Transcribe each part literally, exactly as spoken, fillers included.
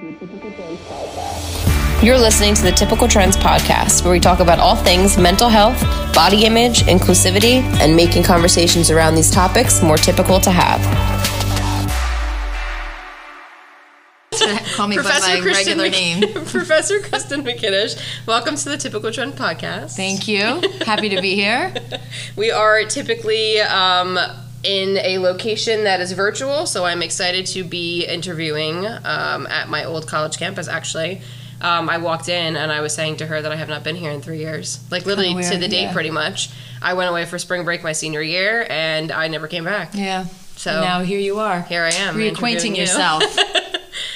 the Typical Trends Podcast. You're listening to the Typical Trends Podcast, where we talk about all things mental health, body image, inclusivity, and making conversations around these topics more typical to have. Call me Professor by my Kristen regular Mc- name. Professor Kristen McKitish, welcome to the Typical Trend Podcast. Thank you. Happy to be here. We are typically... Um, in a location that is virtual, so I'm excited to be interviewing um, at my old college campus, actually. Um, I walked in and I was saying to her that I have not been here in three years. Like, literally weird, to the yeah. day, pretty much. I went away for spring break my senior year, and I never came back. Yeah. So and now here you are. Here I am. Reacquainting yourself.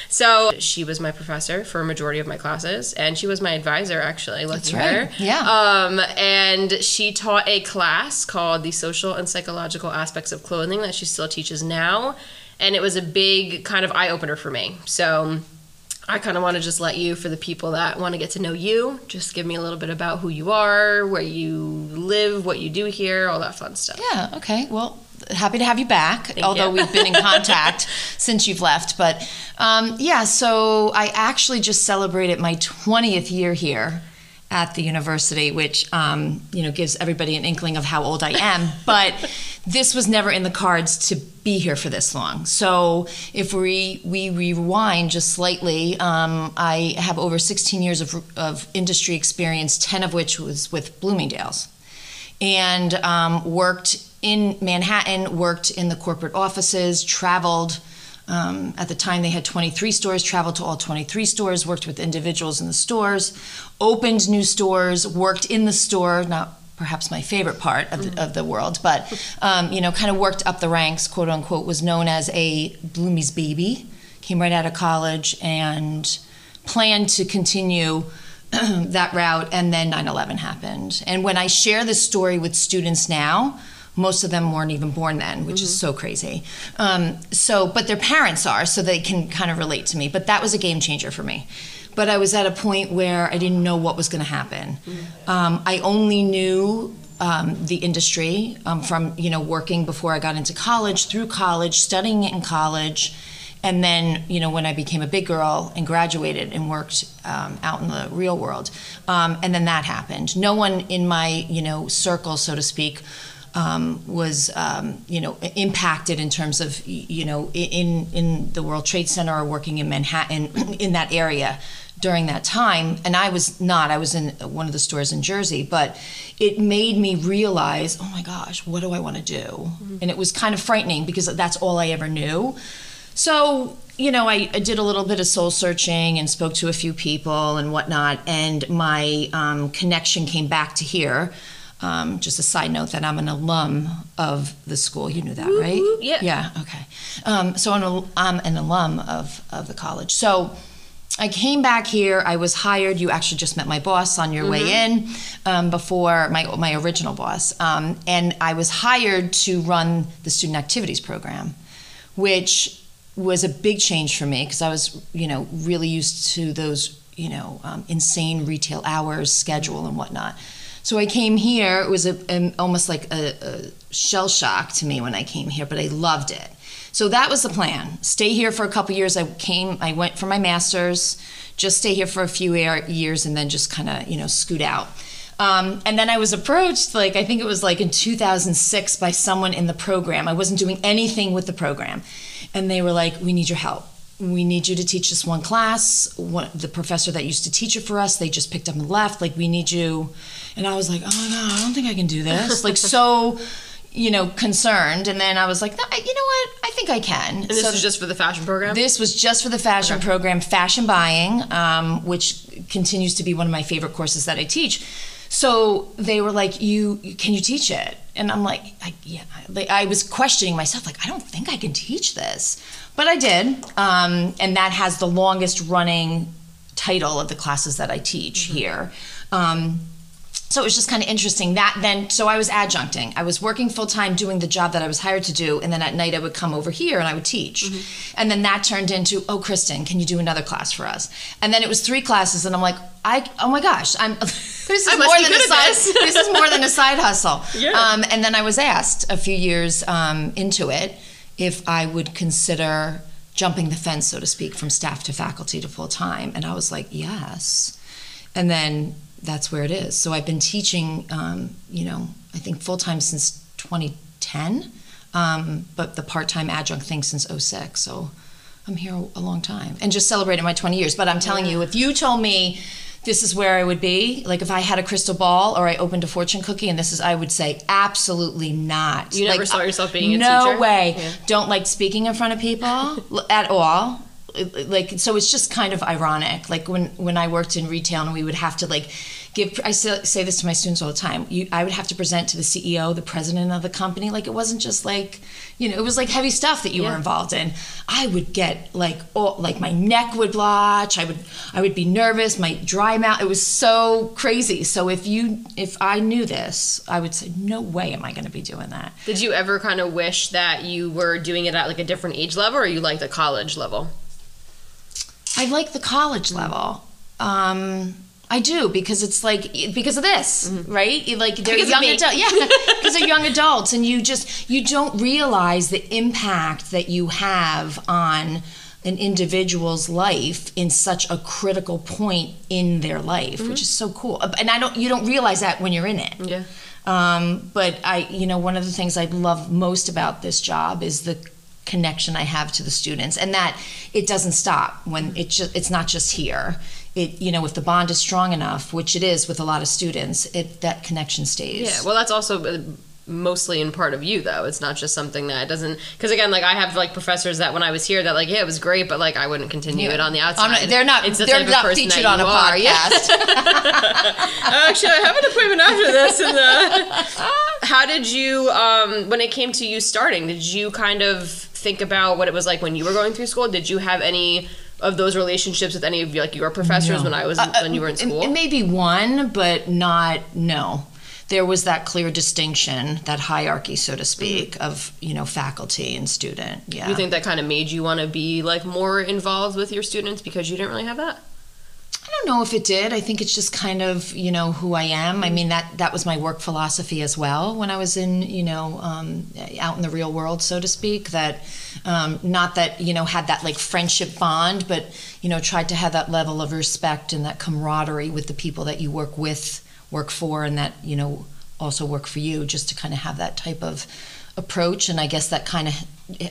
So she was my professor for a majority of my classes, and she was my advisor, actually. Lucky her. That's right. Yeah. Um, and she taught a class called The Social and Psychological Aspects of Clothing that she still teaches now, and it was a big kind of eye-opener for me. So I kind of want to just let you, for the people that want to get to know you, just give me a little bit about who you are, where you live, what you do here, all that fun stuff. Yeah, okay. Well, happy to have you back, Thank although you. We've been in contact since you've left. But um, yeah, so I actually just celebrated my twentieth year here at the university, which um, you know, gives everybody an inkling of how old I am. But this was never in the cards to be here for this long. So if we we rewind just slightly, um, I have over sixteen years of, of industry experience, ten of which was with Bloomingdale's, and um, worked in Manhattan, worked in the corporate offices, traveled. Um, at the time, they had twenty-three stores, traveled to all twenty-three stores, worked with individuals in the stores, opened new stores, worked in the store, not perhaps my favorite part of the, of the world, but, um, you know, kind of worked up the ranks, quote unquote, was known as a Bloomie's baby, came right out of college and planned to continue that route. And then nine eleven happened. And when I share this story with students now, most of them weren't even born then, which mm-hmm. is so crazy. Um, so, but their parents are, so they can kind of relate to me. But that was a game changer for me. But I was at a point where I didn't know what was going to happen. Mm-hmm. Um, I only knew um, the industry um, from, you know, working before I got into college, through college, studying it in college. And then, you know, when I became a big girl and graduated and worked um, out in the real world. Um, and then that happened. No one in my, you know, circle, so to speak, Um, was um, you know, impacted in terms of, you know, in in the World Trade Center or working in Manhattan in that area during that time. And I was not. I was in one of the stores in Jersey, but it made me realize, oh my gosh, what do I want to do? Mm-hmm. And it was kind of frightening because that's all I ever knew. So, you know, I, I did a little bit of soul searching and spoke to a few people and whatnot, and my um, connection came back to here. Um, just a side note that I'm an alum of the school. You knew that, right? Yeah. Yeah. Okay. Um, so I'm, I'm an alum of, of the college. So I came back here. I was hired. You actually just met my boss on your mm-hmm. way in um, before my my original boss. Um, and I was hired to run the student activities program, which was a big change for me because I was, you know, really used to those, you know, um, insane retail hours, schedule and whatnot. So I came here, it was a, a, almost like a, a shell shock to me when I came here, but I loved it. So that was the plan. Stay here for a couple years. I came, I went for my master's, just stay here for a few air, years and then just kind of, you know, scoot out. Um, and then I was approached, like, I think it was like in two thousand six by someone in the program. I wasn't doing anything with the program. And they were like, we need your help. We need you to teach this one class. One, the professor that used to teach it for us, they just picked up and left. Like, we need you. And I was like, oh, no, I don't think I can do this. Like, so, you know, concerned. And then I was like, no, I, you know what? I think I can. And this so was just for the fashion program? This was just for the fashion okay. program, fashion buying, um, which continues to be one of my favorite courses that I teach. So they were like, "You can you teach it?" And I'm like, I, "Yeah." I, I was questioning myself, like, "I don't think I can teach this," but I did. Um, and that has the longest running title of the classes that I teach mm-hmm. here. Um, so it was just kind of interesting. That then, so I was adjuncting. I was working full time, doing the job that I was hired to do, and then at night I would come over here and I would teach. Mm-hmm. And then that turned into, "Oh, Kristen, can you do another class for us?" And then it was three classes, and I'm like, "I oh my gosh, I'm." This is, more than a side, this. this is more than a side hustle. Yeah. Um, and then I was asked a few years um, into it if I would consider jumping the fence, so to speak, from staff to faculty to full time. And I was like, yes. And then that's where it is. So I've been teaching, um, you know, I think full time since twenty ten, um, but the part time adjunct thing since oh six. So I'm here a long time and just celebrating my twenty years. But I'm telling you, if you told me this is where I would be, like if I had a crystal ball or I opened a fortune cookie and this is, I would say, absolutely not. You never like, saw yourself being a no teacher? No way. Yeah. Don't like speaking in front of people at all. Like, so it's just kind of ironic. Like when, when I worked in retail and we would have to like give, I say this to my students all the time, you, I would have to present to the C E O, the president of the company. Like it wasn't just like, you know, it was like heavy stuff that you yeah. were involved in. I would get like, oh, like my neck would blotch. I would, I would be nervous. My dry mouth, it was so crazy. So if you, if I knew this, I would say, no way am I going to be doing that. Did you ever kind of wish that you were doing it at like a different age level, or you like the college level? I like the college level. Um, I do, because it's like, because of this, mm-hmm. right? Like they're because young adults, yeah, because they're young adults, and you just, you don't realize the impact that you have on an individual's life in such a critical point in their life, mm-hmm. which is so cool. And I don't, you don't realize that when you're in it. Yeah. Um, but I, you know, one of the things I love most about this job is the connection I have to the students, and that it doesn't stop when it just, it's not just here. It, you know, if the bond is strong enough, which it is with a lot of students, it, that connection stays. Yeah. Well, that's also mostly in part of you though. It's not just something that doesn't, because again, like I have like professors that when I was here that like, yeah, it was great, but like I wouldn't continue yeah. it on the outside. Not, they're not, it's the they're type not of featured on a are. podcast. Actually, I have an appointment after this. And the... How did you, um, when it came to you starting, did you kind of think about what it was like when you were going through school? Did you have any of those relationships with any of like your professors no. when I was uh, when you were in school? It, it may be one, but not no. There was that clear distinction, that hierarchy, so to speak, mm-hmm. of, you know, faculty and student. Yeah. You think that kind of made you want to be like more involved with your students because you didn't really have that? I don't know if it did. I think it's just kind of, you know, who I am. I mean, that, that was my work philosophy as well when I was in, you know, um, out in the real world, so to speak, that um, not that, you know, had that like friendship bond, but, you know, tried to have that level of respect and that camaraderie with the people that you work with, work for, and that, you know, also work for you, just to kind of have that type of approach. And I guess that kind of,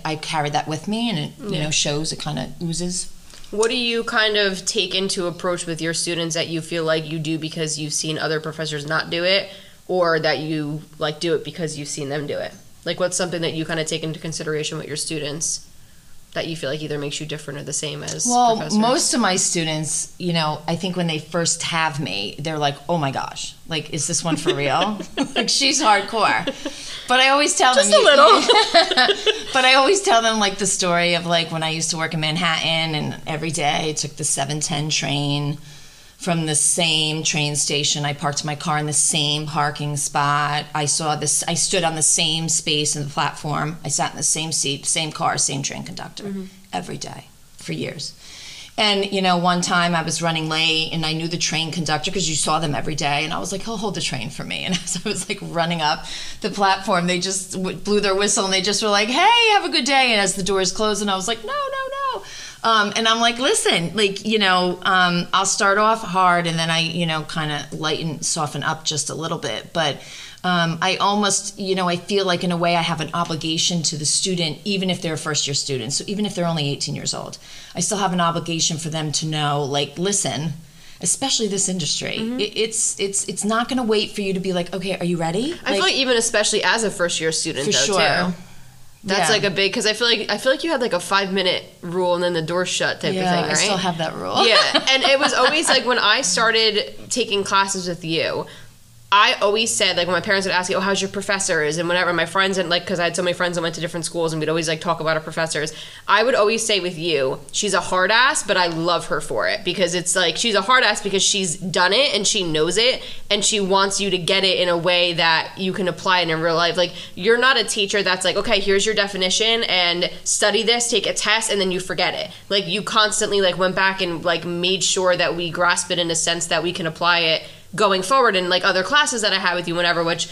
I carried that with me, and it, you yeah. know, shows, it kind of oozes. What do you kind of take into approach with your students that you feel like you do because you've seen other professors not do it, or that you like do it because you've seen them do it? Like what's something that you kind of take into consideration with your students that you feel like either makes you different or the same as well, professors? Well, most of my students, you know, I think when they first have me, they're like, oh my gosh, like, is this one for real? Like she's hardcore. But I always tell Just them. Just a little. But I always tell them like the story of like when I used to work in Manhattan, and every day I took the seven ten train from the same train station. I parked my car in the same parking spot. I saw this, I stood on the same space in the platform. I sat in the same seat, same car, same train conductor mm-hmm. every day for years. And, you know, one time I was running late and I knew the train conductor because you saw them every day. And I was like, he'll hold the train for me. And as I was like running up the platform, they just blew their whistle and they just were like, hey, have a good day. And as the doors closed, and I was like, no, no, no. Um, and I'm like, listen, like, you know, um, I'll start off hard and then I, you know, kind of lighten, soften up just a little bit. But um, I almost, you know, I feel like in a way I have an obligation to the student, even if they're a first year student. So even if they're only eighteen years old, I still have an obligation for them to know, like, listen, especially this industry, mm-hmm. it, it's it's it's not going to wait for you to be like, okay, are you ready? I like, feel like even especially as a first year student, for though, sure. too. That's yeah. like a big, because I feel like I feel like you had like a five minute rule and then the door shut type yeah, of thing, right? I still have that rule. Yeah, and it was always like when I started taking classes with you, I always said, like when my parents would ask me, oh, how's your professors? And whenever my friends, and like, because I had so many friends that went to different schools and we'd always like talk about our professors. I would always say with you, she's a hard ass, but I love her for it, because it's like, she's a hard ass because she's done it and she knows it and she wants you to get it in a way that you can apply it in real life. Like you're not a teacher that's like, okay, here's your definition and study this, take a test, and then you forget it. Like you constantly like went back and like made sure that we grasp it in a sense that we can apply it going forward, and like other classes that I had with you whenever, which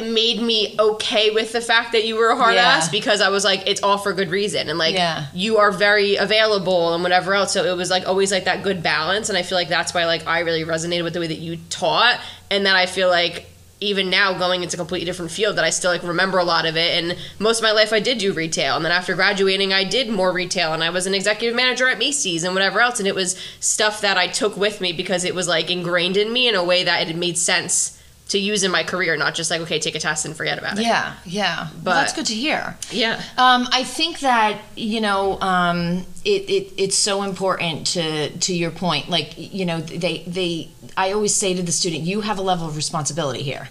it made me okay with the fact that you were a hard yeah. ass, because I was like, it's all for good reason. And like, yeah. you are very available and whatever else. So it was like always like that good balance. And I feel like that's why like I really resonated with the way that you taught. And that I feel like even now going into a completely different field that I still like remember a lot of it. And most of my life I did do retail. And then after graduating, I did more retail and I was an executive manager at Macy's and whatever else. And it was stuff that I took with me because it was like ingrained in me in a way that it had made sense to use in my career, not just like, okay, take a test and forget about it. Yeah, yeah. But well, that's good to hear. Yeah. Um, I think that, you know, um, it, it it's so important to to your point. Like, you know, they they. I always say to the student, you have a level of responsibility here.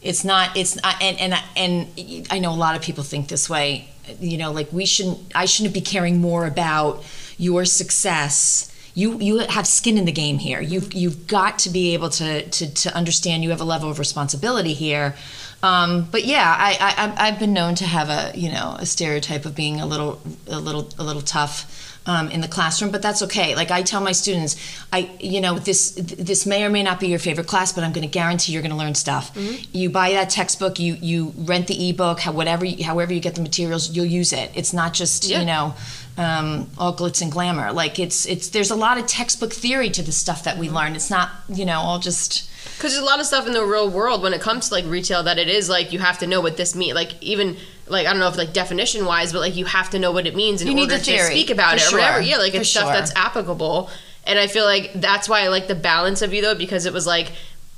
It's not. It's and and and I know a lot of people think this way. You know, like we shouldn't. I shouldn't be caring more about your success. You you have skin in the game here. You've you've got to be able to to, to understand you have a level of responsibility here. Um, but yeah, I, I I've been known to have a you know a stereotype of being a little a little a little tough um, in the classroom, but that's okay. Like I tell my students, I you know this this may or may not be your favorite class, but I'm going to guarantee you're going to learn stuff. Mm-hmm. You buy that textbook, you you rent the ebook, how whatever you, however you get the materials, you'll use it. It's not just yeah. you know. Um, all glitz and glamour. Like it's it's there's a lot of textbook theory to the stuff that we learn. It's not you know all just because there's a lot of stuff in the real world when it comes to like retail that it is like you have to know what this means. Like even like I don't know if like definition wise, but like you have to know what it means in you order need the theory, to speak about it sure. or whatever. Yeah, like it's for stuff sure. that's applicable. And I feel like that's why I like the balance of you though, because it was like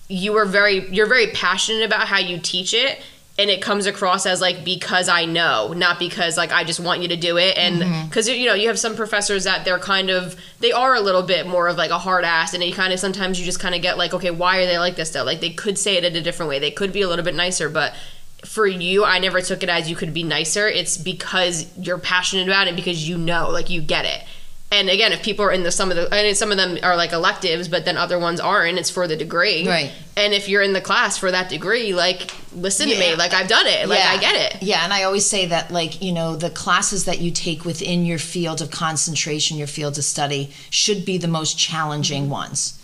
you were very you're very passionate about how you teach it. And it comes across as like, because I know, not because like, I just want you to do it. And because, mm-hmm. you know, you have some professors that they're kind of, they are a little bit more of like a hard ass. And you kind of, sometimes you just kind of get like, okay, why are they like this though? Like they could say it in a different way. They could be a little bit nicer, but for you, I never took it as you could be nicer. It's because you're passionate about it because you know, like you get it. And again, if people are in the some of the and some of them are like electives, but then other ones aren't. It's for the degree, right? And if you're in the class for that degree, like listen yeah. to me, like I've done it, like yeah. I get it. Yeah, and I always say that, like you know, the classes that you take within your field of concentration, your field of study, should be the most challenging mm-hmm. ones.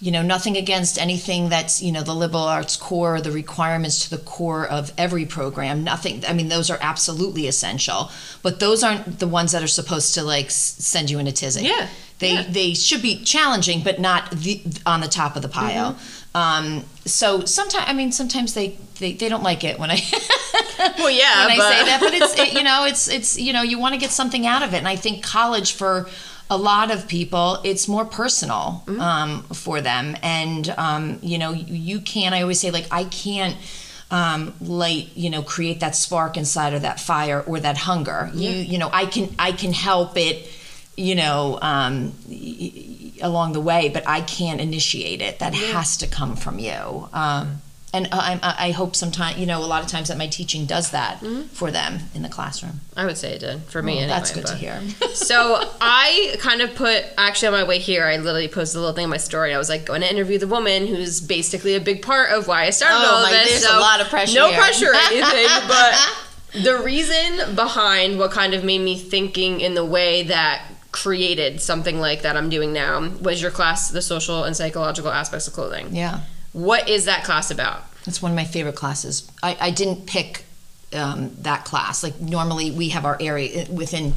You know, nothing against anything that's, you know, the liberal arts core, or the requirements to the core of every program, nothing, I mean, those are absolutely essential, but those aren't the ones that are supposed to like send you in a tizzy. Yeah. They, yeah. they should be challenging, but not the, on the top of the pile. Mm-hmm. Um, so sometimes, I mean, sometimes they, they, they don't like it when I, well, yeah, when but... I say that, but it's, it, you know, it's, it's, you know, you want to get something out of it. And I think college for a lot of people, it's more personal mm-hmm. um, for them. And, um, you know, you can't, I always say, like, I can't um, light, you know, create that spark inside or that fire or that hunger. Yeah. You, you know, I can, I can help it, you know, um, along the way, but I can't initiate it. That yeah. has to come from you. Um, and I, I hope sometimes, you know, a lot of times that my teaching does that mm-hmm. for them in the classroom. I would say it did for me well, anyway. That's good but. to hear. So I kind of put, actually on my way here, I literally posted a little thing in my story. I was like, going to interview the woman who's basically a big part of why I started oh, all of this. There's so a lot of pressure No here. pressure or anything, but the reason behind what kind of made me thinking in the way that created something like that I'm doing now was your class, The Social and Psychological Aspects of Clothing. Yeah. What is that class about? It's one of my favorite classes. I, I didn't pick um, that class. Like normally we have our area within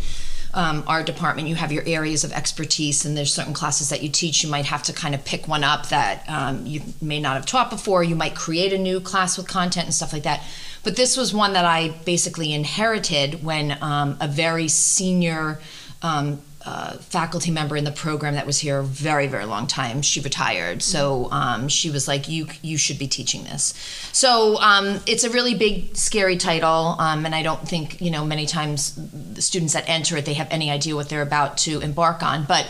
um, our department, you have your areas of expertise and there's certain classes that you teach. You might have to kind of pick one up that um, you may not have taught before. You might create a new class with content and stuff like that. But this was one that I basically inherited when um, a very senior um, Uh, faculty member in the program that was here a very, very long time. She retired. So um, she was like, you you should be teaching this. So um, it's a really big, scary title. Um, and I don't think, you know, many times the students that enter it, they have any idea what they're about to embark on. But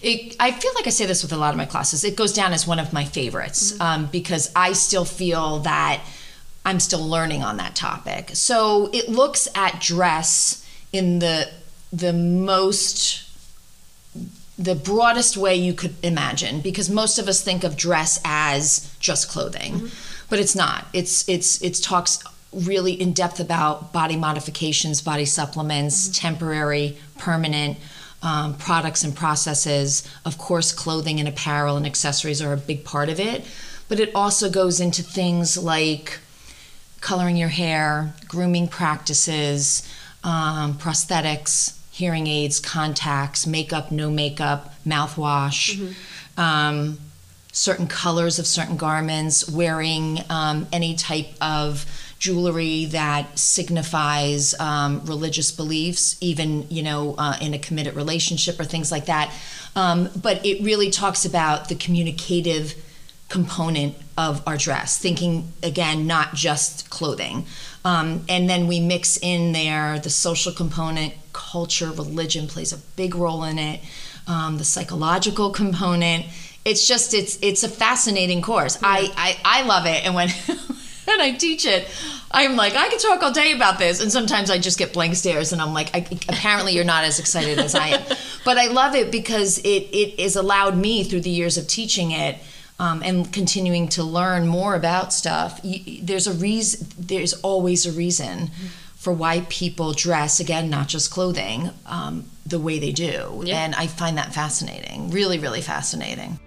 it, I feel like I say this with a lot of my classes. It goes down as one of my favorites mm-hmm. um, because I still feel that I'm still learning on that topic. So it looks at dress in the the most... the broadest way you could imagine, because most of us think of dress as just clothing, mm-hmm. but it's not. It's it's it's talks really in depth about body modifications, body supplements, mm-hmm. temporary, permanent um, products and processes. Of course, clothing and apparel and accessories are a big part of it, but it also goes into things like coloring your hair, grooming practices, um, prosthetics, hearing aids, contacts, makeup, no makeup, mouthwash, mm-hmm. um, certain colors of certain garments, wearing um, any type of jewelry that signifies um, religious beliefs, even, you know, uh, in a committed relationship or things like that. Um, but it really talks about the communicative component of our dress, thinking, again, not just clothing. Um, and then we mix in there the social component, culture, religion plays a big role in it, um, the psychological component. It's just, it's it's a fascinating course. Yeah. I, I, I love it. And when and I teach it, I'm like, I could talk all day about this. And sometimes I just get blank stares and I'm like, I, apparently you're not as excited as I am. But I love it because it, it has allowed me through the years of teaching it um, and continuing to learn more about stuff. You, there's a reason, there's always a reason mm-hmm. for why people dress, again, not just clothing, um, the way they do. Yeah. And I find that fascinating, really, really fascinating.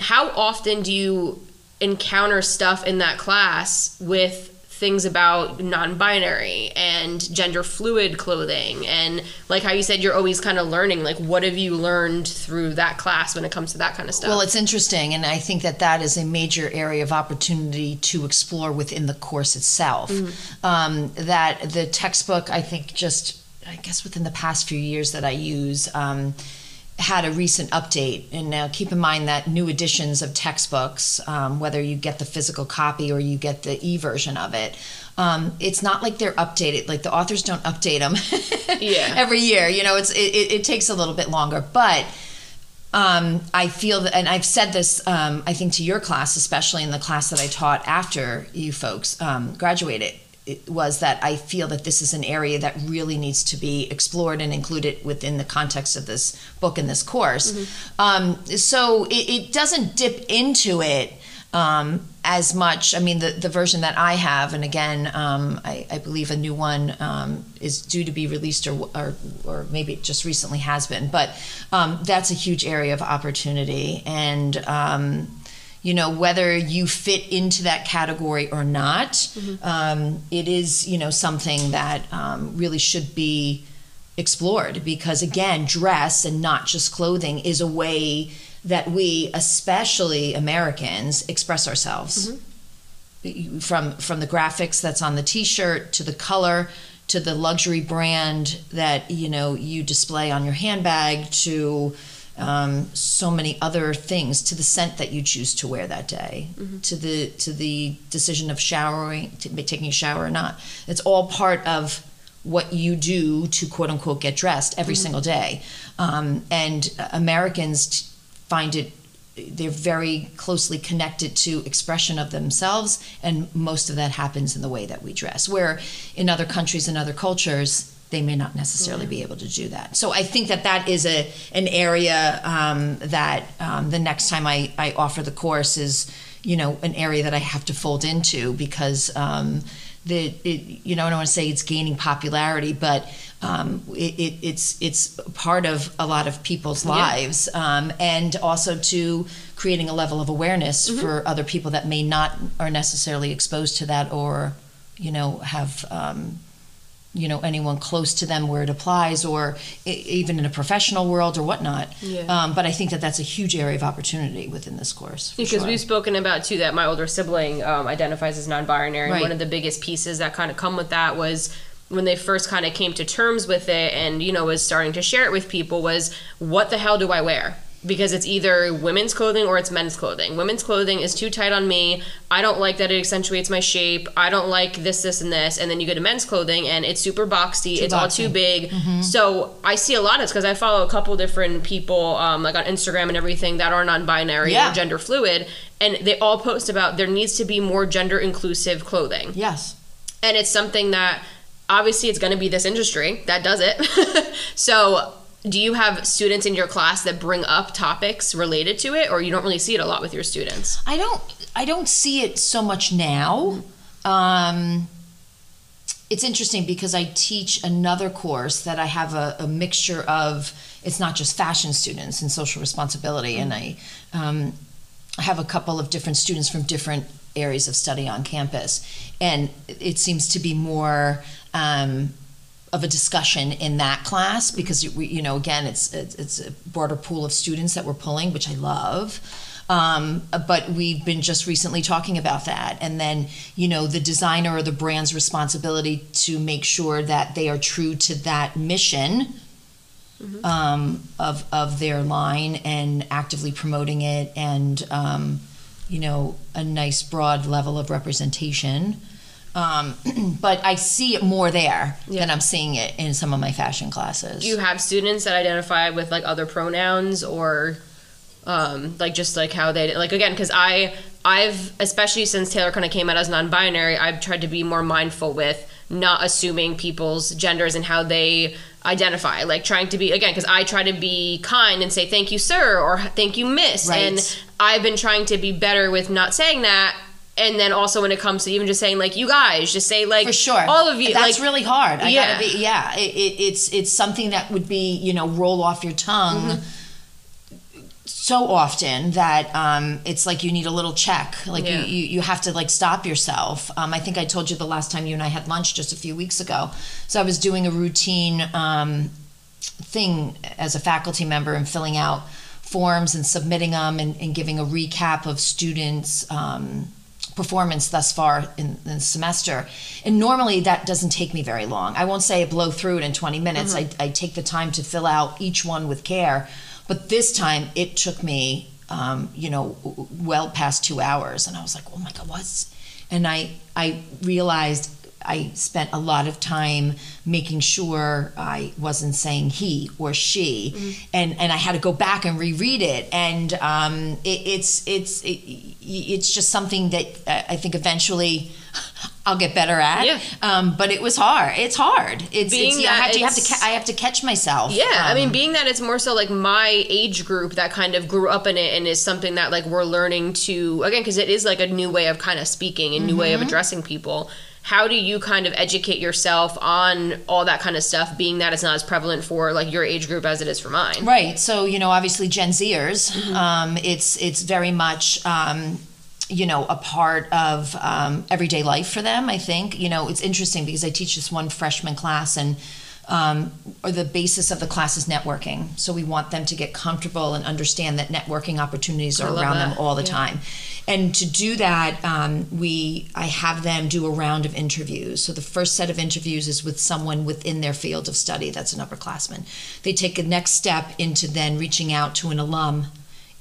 How often do you encounter stuff in that class with things about non-binary and gender fluid clothing, and like how you said, you're always kind of learning, like what have you learned through that class when it comes to that kind of stuff? Well, it's interesting, and I think that that is a major area of opportunity to explore within the course itself. Mm-hmm. Um, that the textbook, I think just, I guess within the past few years that I use, um, had a recent update. And now keep in mind that new editions of textbooks, um, whether you get the physical copy or you get the e-version of it, um, it's not like they're updated, like the authors don't update them yeah. every year, you know, it's it, it takes a little bit longer. But um, I feel that, and I've said this, um, I think to your class, especially in the class that I taught after you folks um, graduated, it was that I feel that this is an area that really needs to be explored and included within the context of this book and this course. Mm-hmm. Um, so it, it doesn't dip into it um, as much. I mean, the, the version that I have, and again, um, I, I believe a new one um, is due to be released, or, or, or maybe it just recently has been, but um, that's a huge area of opportunity. And um, you know, whether you fit into that category or not, mm-hmm. um, it is, you know, something that um, really should be explored, because again, dress and not just clothing is a way that we, especially Americans, express ourselves. Mm-hmm. From from the graphics that's on the t-shirt, to the color, to the luxury brand that, you know, you display on your handbag, to Um, so many other things, to the scent that you choose to wear that day, mm-hmm. to the to the decision of showering, to be taking a shower or not. It's all part of what you do to quote unquote get dressed every mm-hmm. single day. Um, and uh, Americans t- find it; they're very closely connected to expression of themselves, and most of that happens in the way that we dress. Where in other countries and other cultures, they may not necessarily be able to do that. So I think that that is a an area um, that um, the next time I, I offer the course is, you know, an area that I have to fold into, because um, the it, you know, I don't want to say it's gaining popularity, but um, it, it, it's it's part of a lot of people's yeah. lives, um, and also to creating a level of awareness mm-hmm. for other people that may not are necessarily exposed to that, or, you know, have. Um, you know, anyone close to them where it applies, or I- even in a professional world or whatnot. Yeah. Um, but I think that that's a huge area of opportunity within this course. Because sure. we've spoken about, too, that my older sibling um, identifies as non-binary. Right. And one of the biggest pieces that kind of come with that was when they first kind of came to terms with it and, you know, was starting to share it with people was, what the hell do I wear? Because it's either women's clothing or it's men's clothing. Women's clothing is too tight on me. I don't like that it accentuates my shape. I don't like this, this, and this. And then you go to men's clothing and it's super boxy. Too it's boxy. All too big. Mm-hmm. So I see a lot of this because I follow a couple different people um, like on Instagram and everything that are non-binary yeah. or gender fluid. And they all post about there needs to be more gender inclusive clothing. Yes. And it's something that obviously it's going to be this industry that does it. So do you have students in your class that bring up topics related to it, or you don't really see it a lot with your students? I don't I don't see it so much now. Um, it's interesting because I teach another course that I have a, a mixture of, it's not just fashion students and social responsibility. Mm-hmm. And I um, have a couple of different students from different areas of study on campus. And it seems to be more um, of a discussion in that class because, we, you know, again, it's, it's, it's a broader pool of students that we're pulling, which I love. Um, but we've been just recently talking about that. And then, you know, the designer or the brand's responsibility to make sure that they are true to that mission mm-hmm. um, of, of their line and actively promoting it and, um, you know, a nice broad level of representation. Um, but I see it more there yeah. than I'm seeing it in some of my fashion classes. Do you have students that identify with like other pronouns or... Um, like just like how they like again because I I've especially since Taylor kind of came out as non-binary, I've tried to be more mindful with not assuming people's genders and how they identify, like trying to be again because I try to be kind and say thank you sir or thank you miss right. and I've been trying to be better with not saying that. And then also when it comes to even just saying like you guys, just say like for sure. all of you. That's like, really hard. I yeah, gotta be, yeah. It, it, it's it's something that would be you know roll off your tongue. Mm-hmm. So often that um, it's like you need a little check. Like yeah. you, you, you have to like stop yourself. Um, I think I told you the last time you and I had lunch just a few weeks ago. So I was doing a routine um, thing as a faculty member and filling out forms and submitting them and, and giving a recap of students' um, performance thus far in, in the semester. And normally that doesn't take me very long. I won't say I blow through it in twenty minutes. Mm-hmm. I, I take the time to fill out each one with care. But this time it took me, um, you know, well past two hours. And I was like, oh my God, what's... And I, I realized I spent a lot of time making sure I wasn't saying he or she. Mm-hmm. And, and I had to go back and reread it. And um, it, it's, it's, it, it's just something that I think eventually... I'll get better at. Yeah. Um, but it was hard. It's hard. It's, being it's, you know, I, have to, you have to ca- I have to catch myself. Yeah. Um, I mean, being that it's more so like my age group that kind of grew up in it and is something that like we're learning to, again, because it is like a new way of kind of speaking, a new mm-hmm. way of addressing people. How do you kind of educate yourself on all that kind of stuff, being that it's not as prevalent for like your age group as it is for mine? Right. So, you know, obviously Gen Zers, mm-hmm. um, it's, it's very much... Um, you know, a part of um, everyday life for them, I think. You know, it's interesting because I teach this one freshman class and um, or the basis of the class is networking. So we want them to get comfortable and understand that networking opportunities are around that. them all the yeah. time. And to do that, um, we I have them do a round of interviews. So the first set of interviews is with someone within their field of study, that's an upperclassman. They take the next step into then reaching out to an alum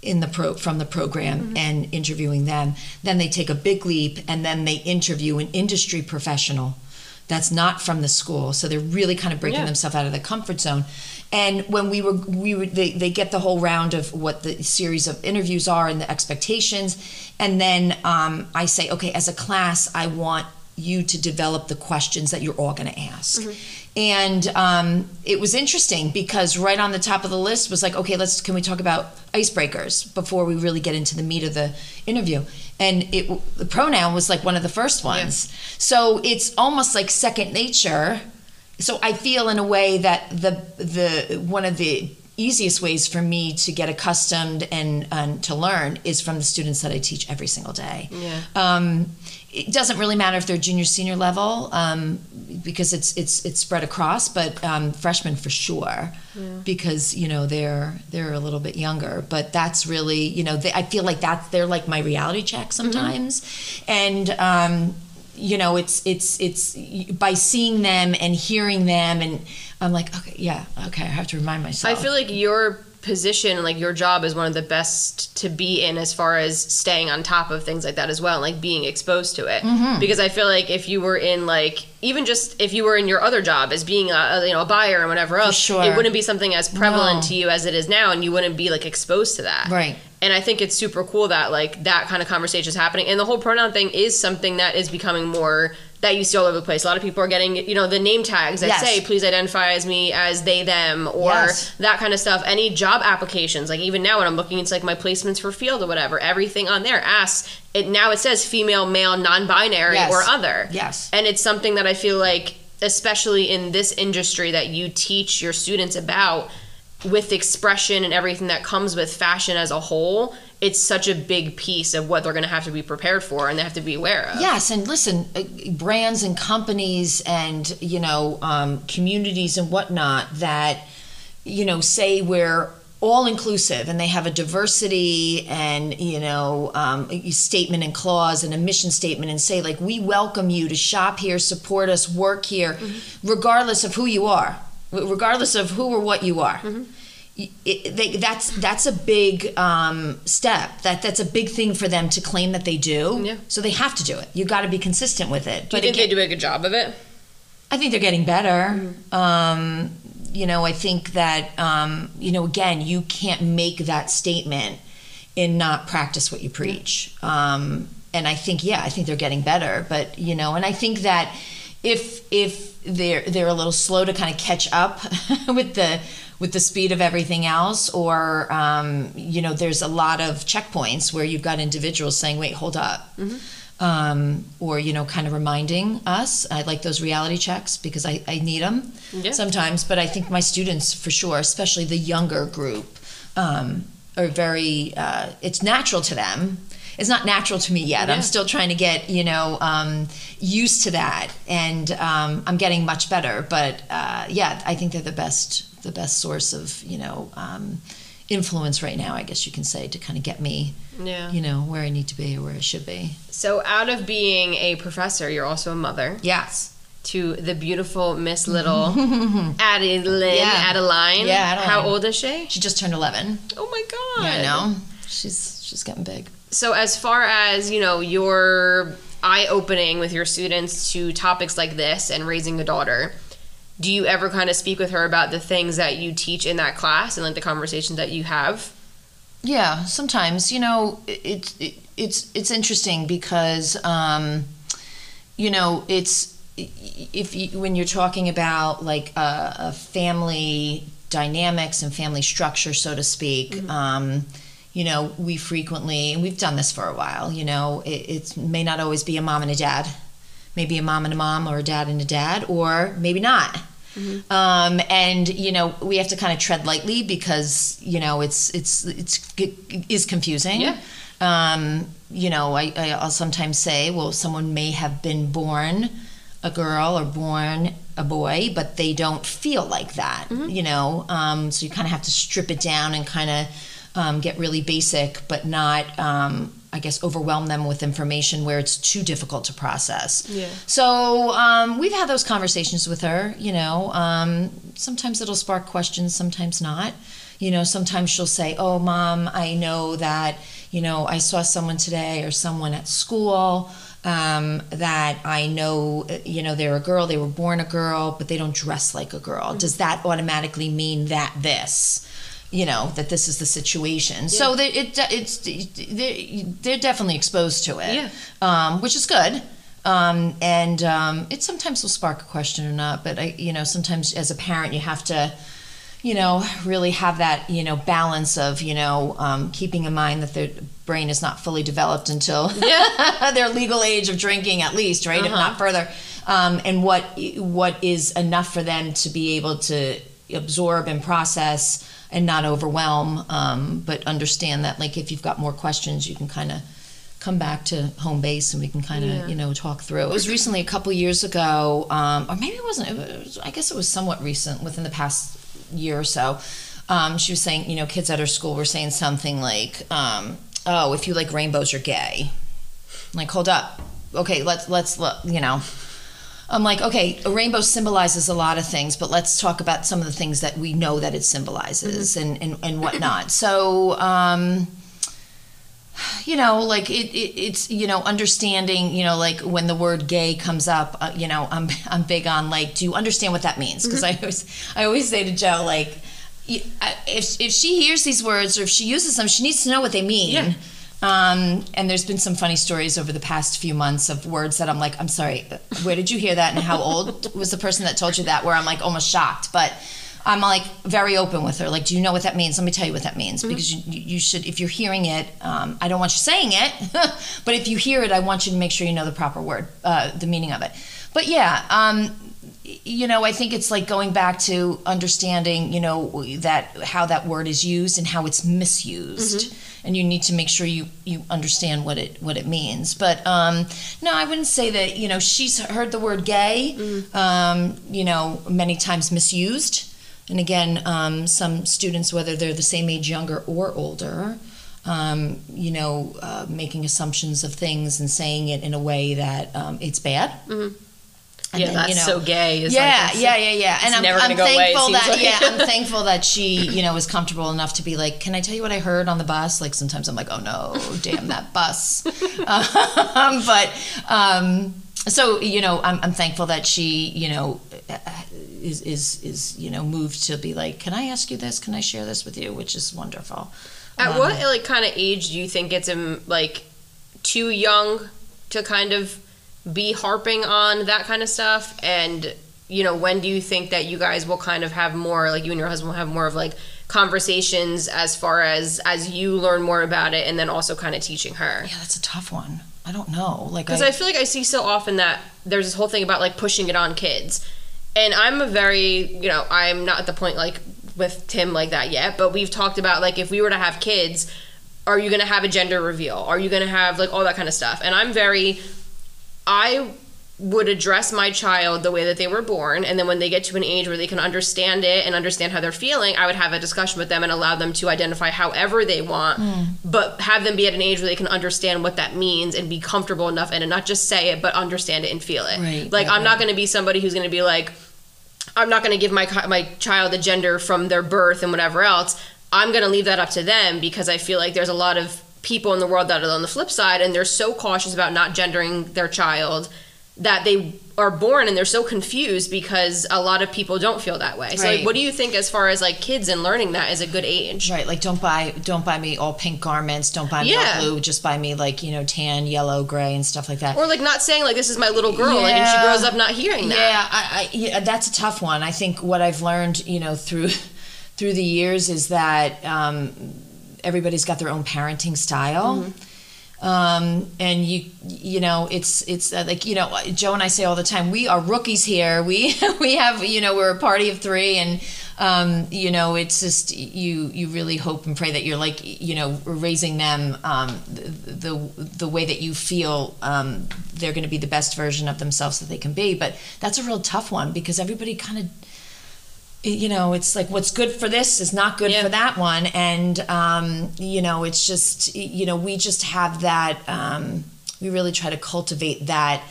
in the pro from the program mm-hmm. and interviewing them. Then they take a big leap and then they interview an industry professional that's not from the school. So they're really kind of breaking yeah. themselves out of the comfort zone. And when we were, we were, they, they get the whole round of what the series of interviews are and the expectations. And then um, I say, okay, as a class, I want you to develop the questions that you're all going to ask. Mm-hmm. And um, it was interesting because right on the top of the list was like, okay, let's can we talk about icebreakers before we really get into the meat of the interview? And it the pronoun was like one of the first ones. Yeah. So it's almost like second nature. So I feel in a way that the the one of the easiest ways for me to get accustomed and, and to learn is from the students that I teach every single day. Yeah. Um, it doesn't really matter if they're junior, senior level um, because it's it's it's spread across, but um, freshmen for sure yeah. because you know they're they're a little bit younger. But that's really you know they, I feel like that's they're like my reality check sometimes, mm-hmm. and. Um, You know, it's it's it's by seeing them and hearing them, and I'm like, okay, yeah, okay, I have to remind myself. I feel like your position, like your job, is one of the best to be in as far as staying on top of things like that as well, and like being exposed to it. Mm-hmm. Because I feel like if you were in like even just if you were in your other job as being a you know a buyer and whatever else, sure. it wouldn't be something as prevalent no. to you as it is now, and you wouldn't be like exposed to that, right? And I think it's super cool that like that kind of conversation is happening. And the whole pronoun thing is something that is becoming more that you see all over the place. A lot of people are getting, you know, the name tags that yes. say, please identify as me as they, them, or yes. that kind of stuff. Any job applications, like even now when I'm looking, it's like my placements for field or whatever, everything on there asks, it now it says female, male, non-binary, yes. or other. Yes. And it's something that I feel like, especially in this industry that you teach your students about, with expression and everything that comes with fashion as a whole, it's such a big piece of what they're going to have to be prepared for and they have to be aware of. Yes, and listen, brands and companies and, you know, um, communities and whatnot that, you know, say we're all inclusive and they have a diversity and, you know, um, statement and clause and a mission statement and say, like, we welcome you to shop here, support us, work here, mm-hmm. regardless of who you are. Regardless of who or what you are, mm-hmm. it, they, that's that's a big um, step. That that's a big thing for them to claim that they do. Yeah. So they have to do it. You got to be consistent with it. Do you but think again, they do a good job of it? I think they're getting better. Mm-hmm. Um, you know, I think that um, you know, again, you can't make that statement and not practice what you preach. Um, and I think, yeah, I think they're getting better. But you know, and I think that. If if they're they're a little slow to kind of catch up with the with the speed of everything else, or um, you know, there's a lot of checkpoints where you've got individuals saying, "Wait, hold up," mm-hmm. um, or you know, kind of reminding us. I like those reality checks because I, I need them yeah. sometimes. But I think my students, for sure, especially the younger group, um, are very. Uh, it's natural to them. It's not natural to me yet. Yeah. I'm still trying to get, you know, um, used to that, and um, I'm getting much better. But uh, yeah, I think they're the best, the best source of, you know, um, influence right now. I guess you can say to kind of get me, yeah. you know, where I need to be or where I should be. So, out of being a professor, you're also a mother. Yes. To the beautiful Miss Little Adeline. Yeah. Adeline. Yeah. Adeline. How old is she? She just turned eleven. Oh my God. Yeah, I know. She's she's getting big. So as far as, you know, your eye-opening with your students to topics like this and raising a daughter, do you ever kind of speak with her about the things that you teach in that class and, like, the conversations that you have? Yeah, sometimes. You know, it, it, it's it's interesting because, um, you know, it's if you, when you're talking about, like, a, a family dynamics and family structure, so to speak, mm-hmm. um you know, we frequently, and we've done this for a while, you know, it, it may not always be a mom and a dad, maybe a mom and a mom or a dad and a dad, or maybe not. Mm-hmm. Um, and, you know, we have to kind of tread lightly because, you know, it's, it's, it's, it is confusing. Yeah. Um, you know, I, I'll sometimes say, well, someone may have been born a girl or born a boy, but they don't feel like that, mm-hmm. you know? Um, so you kind of have to strip it down and kind of, Um, get really basic, but not, um, I guess, overwhelm them with information where it's too difficult to process. Yeah. So um, we've had those conversations with her, you know. Um, sometimes it'll spark questions, sometimes not. You know, sometimes she'll say, oh, Mom, I know that, you know, I saw someone today or someone at school um, that I know, you know, they're a girl, they were born a girl, but they don't dress like a girl. Mm-hmm. Does that automatically mean that this? You know, that this is the situation. Yeah. So they, it it's they they're definitely exposed to it, yeah. um, which is good. Um, and um, it sometimes will spark a question or not. But I, you know, sometimes as a parent, you have to, you know, really have that, you know, balance of, you know, um, keeping in mind that their brain is not fully developed until yeah. their legal age of drinking, at least, right, uh-huh. if not further. Um, and what what is enough for them to be able to absorb and process. And not overwhelm, um, but understand that, like, if you've got more questions, you can kind of come back to home base and we can kind of, yeah. you know, talk through. It was recently a couple years ago, um, or maybe it wasn't, it was, I guess it was somewhat recent, within the past year or so. Um, she was saying, you know, kids at her school were saying something like, um, oh, if you like rainbows, you're gay. I'm like, hold up. Okay, let's, let's look, you know. I'm like, okay, a rainbow symbolizes a lot of things, but let's talk about some of the things that we know that it symbolizes mm-hmm. and, and, and whatnot. So, um, you know, like it, it, it's, you know, understanding, you know, like when the word gay comes up, uh, you know, I'm, I'm big on, like, do you understand what that means? Because mm-hmm. I always, I always say to Joe, like, if, if she hears these words or if she uses them, she needs to know what they mean. Yeah. Um, and there's been some funny stories over the past few months of words that I'm like, I'm sorry, where did you hear that? And how old was the person that told you that? Where I'm like almost shocked, but I'm like very open with her. Like, do you know what that means? Let me tell you what that means, mm-hmm. because you, you should, if you're hearing it, um, I don't want you saying it, but if you hear it, I want you to make sure you know the proper word, uh, the meaning of it. But yeah, um, you know, I think it's like going back to understanding, you know, that how that word is used and how it's misused. Mm-hmm. And you need to make sure you, you understand what it what it means. But um, no, I wouldn't say that, you know, she's heard the word gay, mm-hmm. um, you know, many times misused. And again, um, some students, whether they're the same age, younger or older, um, you know, uh, making assumptions of things and saying it in a way that um, it's bad. Mm-hmm. And yeah, then, that's you know, so gay. Is yeah, like yeah, yeah, yeah. And I'm, I'm thankful away, that like. yeah, I'm thankful that she, you know, was comfortable enough to be like, "Can I tell you what I heard on the bus?" Like sometimes I'm like, "Oh no, damn that bus." um, but um, so you know, I'm, I'm thankful that she, you know, is is is you know moved to be like, "Can I ask you this? Can I share this with you?" Which is wonderful. At um, what like kind of age do you think it's um, like too young to kind of be harping on that kind of stuff? And you know, when do you think that you guys will kind of have more, like you and your husband will have more of like conversations as far as as you learn more about it, and then also kind of teaching her? Yeah, that's a tough one. I don't know, like, because I, I feel like I see so often that there's this whole thing about like pushing it on kids, and I'm a very, you know, I'm not at the point like with Tim like that yet, but we've talked about like if we were to have kids, are you going to have a gender reveal? Are you going to have like all that kind of stuff? And I'm very I would address my child the way that they were born, and then when they get to an age where they can understand it and understand how they're feeling, I would have a discussion with them and allow them to identify however they want, mm. but have them be at an age where they can understand what that means and be comfortable enough in it, not just say it, but understand it and feel it. Right, like, right, I'm not going to be somebody who's going to be like, I'm not going to give my my child a gender from their birth and whatever else. I'm going to leave that up to them, because I feel like there's a lot of people in the world that are on the flip side, and they're so cautious about not gendering their child that they are born and they're so confused because a lot of people don't feel that way. So right. Like, what do you think as far as like kids and learning that is a good age? Right. Like, don't buy, don't buy me all pink garments. Don't buy me yeah. all blue. Just buy me like, you know, tan, yellow, gray and stuff like that. Or like not saying like, this is my little girl yeah. and she grows up not hearing that. Yeah, I, I, yeah. That's a tough one. I think what I've learned, you know, through, through the years is that, um, everybody's got their own parenting style. Mm-hmm. Um, and you, you know, it's, it's uh, like, you know, Joe and I say all the time, we are rookies here. We, we have, you know, we're a party of three, and, um, you know, it's just, you, you really hope and pray that you're like, you know, raising them, um, the, the, the way that you feel, um, they're going to be the best version of themselves that they can be. But that's a real tough one, because everybody kind of, you know, it's like what's good for this is not good yeah. for that one. And, um, you know, it's just, you know, we just have that, um, we really try to cultivate that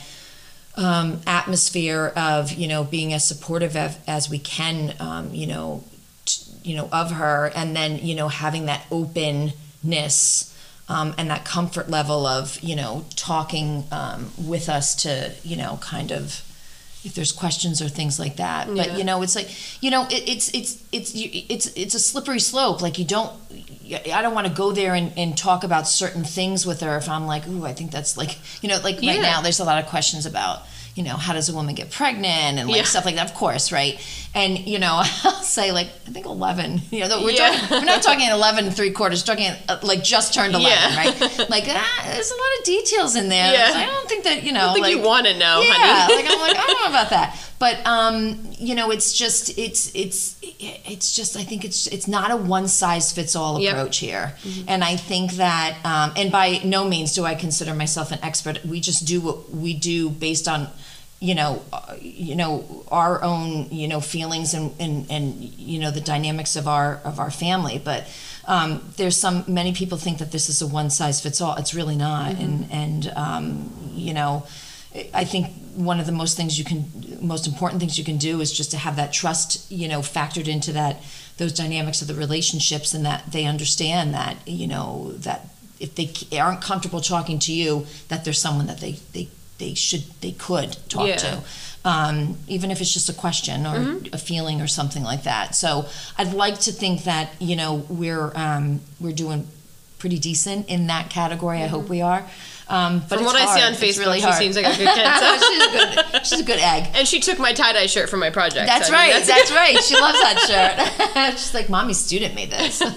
um, atmosphere of, you know, being as supportive of, as we can, um, you know, t- you know, of her. And then, you know, having that openness um, and that comfort level of, you know, talking um, with us to, you know, kind of, if there's questions or things like that. Yeah. But you know, it's like, you know, it, it's, it's, it's, it's, it's a slippery slope. Like you don't, I don't want to go there and, and talk about certain things with her if I'm like, ooh, I think that's like, you know, like yeah. right now there's a lot of questions about, you know, how does a woman get pregnant and like yeah. stuff like that, of course. Right. And, you know, I'll say like, I think eleven, you know, we're, yeah. talking, we're not talking eleven and three quarters, we're talking uh, like just turned eleven, yeah. right? Like, ah, there's a lot of details in there. Yeah. I don't think that, you know, I don't think like, you want to know, yeah, honey. Like, I'm like, I don't know about that. But, um, you know, it's just, it's, it's, it's just, I think it's, it's not a one size fits all approach yep. here. Mm-hmm. And I think that, um, and by no means do I consider myself an expert. We just do what we do based on, you know, uh, you know, our own, you know, feelings and, and, and, you know, the dynamics of our, of our family. But, um, there's some, many people think that this is a one size fits all. It's really not. Mm-hmm. And, and, um, you know, I think one of the most things you can, most important things you can do is just to have that trust, you know, factored into that, those dynamics of the relationships, and that they understand that, you know, that if they aren't comfortable talking to you, that there's someone that they, they, they should, they could talk yeah. to. Um, even if it's just a question or mm-hmm. a feeling or something like that. So I'd like to think that, you know, we're, um, we're doing pretty decent in that category. Mm-hmm. I hope we are. Um, but From what hard. I see on Facebook, really she hard. seems like a good kid. So. she's, a good, she's a good egg. And she took my tie-dye shirt for my project. That's so right. I mean, that's that's right. She loves that shirt. She's like, Mommy's student made this. Yeah,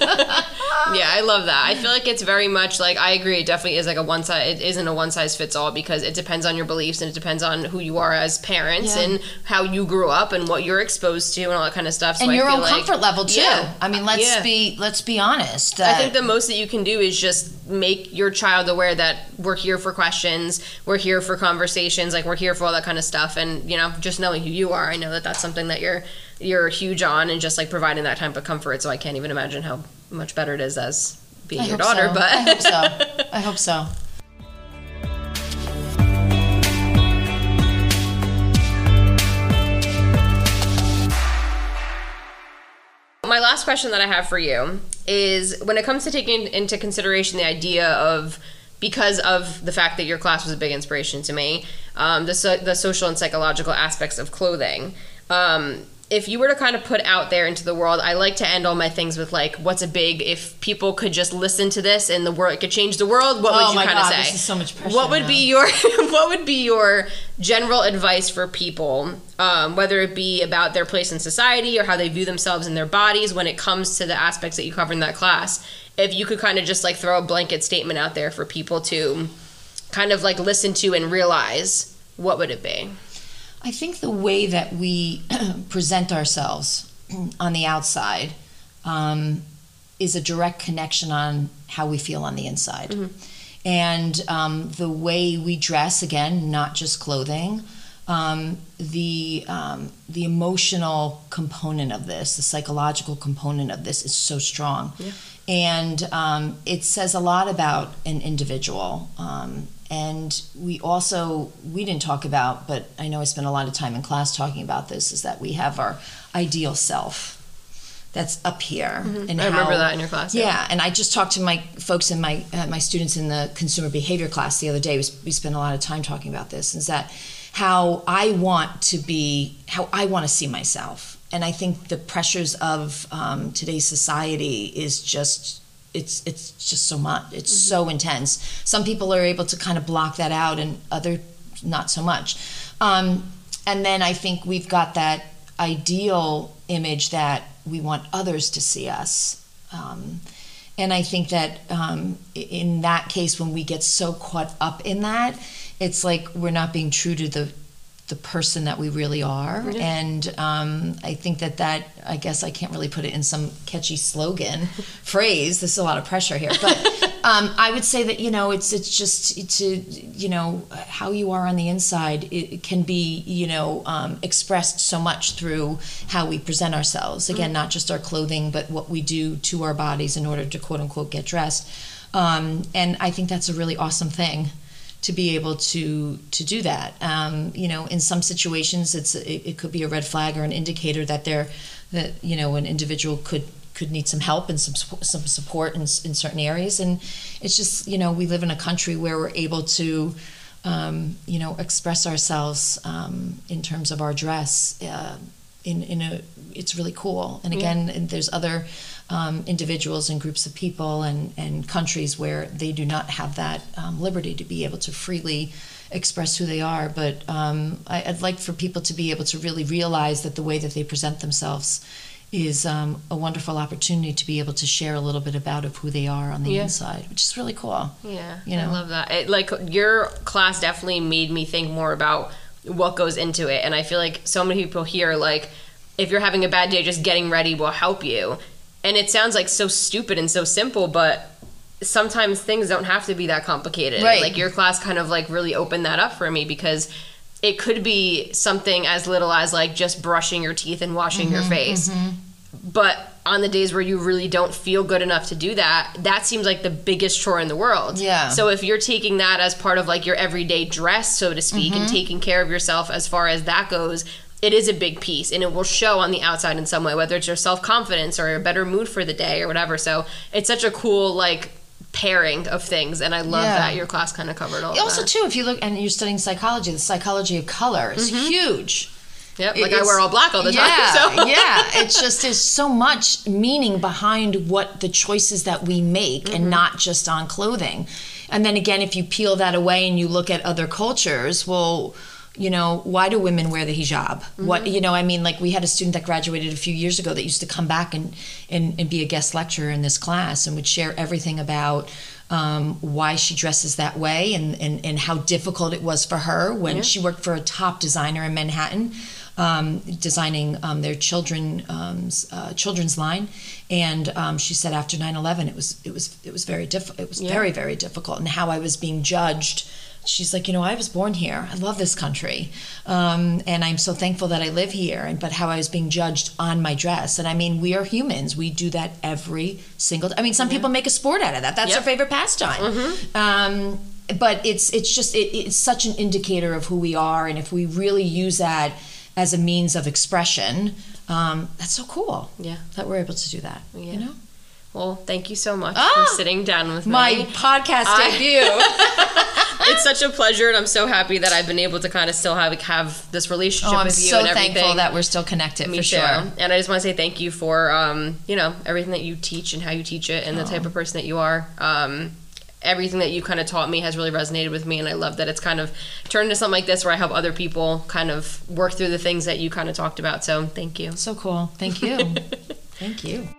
I love that. I feel like it's very much like, I agree, it definitely is like a one size, it isn't a one size fits all, because it depends on your beliefs and it depends on who you are as parents, yeah, and how you grew up and what you're exposed to and all that kind of stuff. So and I your own like, comfort level too. Yeah. I mean, let's yeah. be let's be honest. I think the most that you can do is just make your child aware that we're here for questions, we're here for conversations, like we're here for all that kind of stuff. And you know, just knowing who you are, I know that that's something that you're you're huge on, and just like providing that type of comfort. So I can't even imagine how much better it is as being I your daughter. So. But I hope so. I hope so. My last question that I have for you is, when it comes to taking into consideration the idea of, because of the fact that your class was a big inspiration to me, um, the, so, the social and psychological aspects of clothing. Um, if you were to kind of put out there into the world, I like to end all my things with like, what's a big, if people could just listen to this and the world, it could change the world, what oh would you kind God, of say? This is so much pressure. What would now. be your, what would be your general advice for people, um, whether it be about their place in society or how they view themselves and their bodies when it comes to the aspects that you cover in that class? If you could kind of just like throw a blanket statement out there for people to kind of like listen to and realize, what would it be? I think the way that we present ourselves on the outside um, is a direct connection on how we feel on the inside. Mm-hmm. And um, the way we dress, again, not just clothing, um, the um, the emotional component of this, the psychological component of this is so strong. Yeah. And um, it says a lot about an individual. Um, and we also, we didn't talk about, but I know I spent a lot of time in class talking about this, is that we have our ideal self that's up here. Mm-hmm. And I how, remember that in your class. Yeah, yeah, and I just talked to my folks and my uh, my students in the consumer behavior class the other day. We, we spent a lot of time talking about this, is that how I want to be, how I want to see myself. And I think the pressures of um, today's society is just, it's it's just so much. It's mm-hmm. so intense. Some people are able to kind of block that out and other not so much. Um, and then I think we've got that ideal image that we want others to see us. Um, and I think that um, in that case, when we get so caught up in that, it's like we're not being true to the the person that we really are. Mm-hmm. And um, I think that that, I guess I can't really put it in some catchy slogan phrase. This is a lot of pressure here, but um, I would say that, you know, it's it's just to, you know, how you are on the inside, it can be, you know, um, expressed so much through how we present ourselves. Again, mm-hmm. not just our clothing, but what we do to our bodies in order to quote unquote get dressed. Um, and I think that's a really awesome thing to be able to to do that. Um, you know, in some situations, it's it, it could be a red flag or an indicator that they're, that, you know, an individual could could need some help and some some support in in certain areas. And it's just, you know, we live in a country where we're able to, um, you know, express ourselves um, in terms of our dress. Uh, in in a, it's really cool. And again, yeah. there's other Um, individuals and groups of people and, and countries where they do not have that um, liberty to be able to freely express who they are. But um, I, I'd like for people to be able to really realize that the way that they present themselves is um, a wonderful opportunity to be able to share a little bit about of who they are on the yeah. inside, which is really cool. Yeah, you know? I love that. It, like, your class definitely made me think more about what goes into it. And I feel like so many people here, like, if you're having a bad day, just getting ready will help you. And it sounds like so stupid and so simple, but sometimes things don't have to be that complicated. Right. Like your class kind of like really opened that up for me, because it could be something as little as like just brushing your teeth and washing mm-hmm, your face. Mm-hmm. But on the days where you really don't feel good enough to do that, that seems like the biggest chore in the world. Yeah. So if you're taking that as part of like your everyday dress, so to speak, mm-hmm. and taking care of yourself as far as that goes, it is a big piece, and it will show on the outside in some way, whether it's your self-confidence or a better mood for the day or whatever. So it's such a cool, like, pairing of things, and I love yeah. that your class kind of covered all also, that. Also, too, if you look, and you're studying psychology, the psychology of color is mm-hmm. huge. Yep, like I wear all black all the time. Yeah, so. yeah. It's just there's so much meaning behind what the choices that we make, mm-hmm. and not just on clothing. And then again, if you peel that away and you look at other cultures, well, you know, why do women wear the hijab? Mm-hmm. What, you know, I mean, like we had a student that graduated a few years ago that used to come back and, and, and be a guest lecturer in this class and would share everything about um, why she dresses that way and, and, and how difficult it was for her when yeah. she worked for a top designer in Manhattan, um, designing um, their children um, uh, children's line. And um, she said after nine eleven, it was, it was, it was very difficult. It was yeah. very, very difficult, and how I was being judged. She's like, you know, I was born here. I love this country. Um, and I'm so thankful that I live here. And but how I was being judged on my dress. And I mean, we are humans. We do that every single day. I mean, some yeah. people make a sport out of that. That's yep. their favorite pastime. Mm-hmm. Um, but it's it's just, it, it's such an indicator of who we are. And if we really use that as a means of expression, um, that's so cool. Yeah, that we're able to do that, yeah. you know? Well, thank you so much ah, for sitting down with me. My podcast I, debut. It's such a pleasure, and I'm so happy that I've been able to kind of still have have this relationship oh, with you so and everything. I'm so thankful that we're still connected, me for sure. Too. And I just want to say thank you for, um, you know, everything that you teach and how you teach it and oh. the type of person that you are. Um, everything that you kind of taught me has really resonated with me, and I love that it's kind of turned into something like this where I help other people kind of work through the things that you kind of talked about. So thank you. So cool. Thank you. Thank you.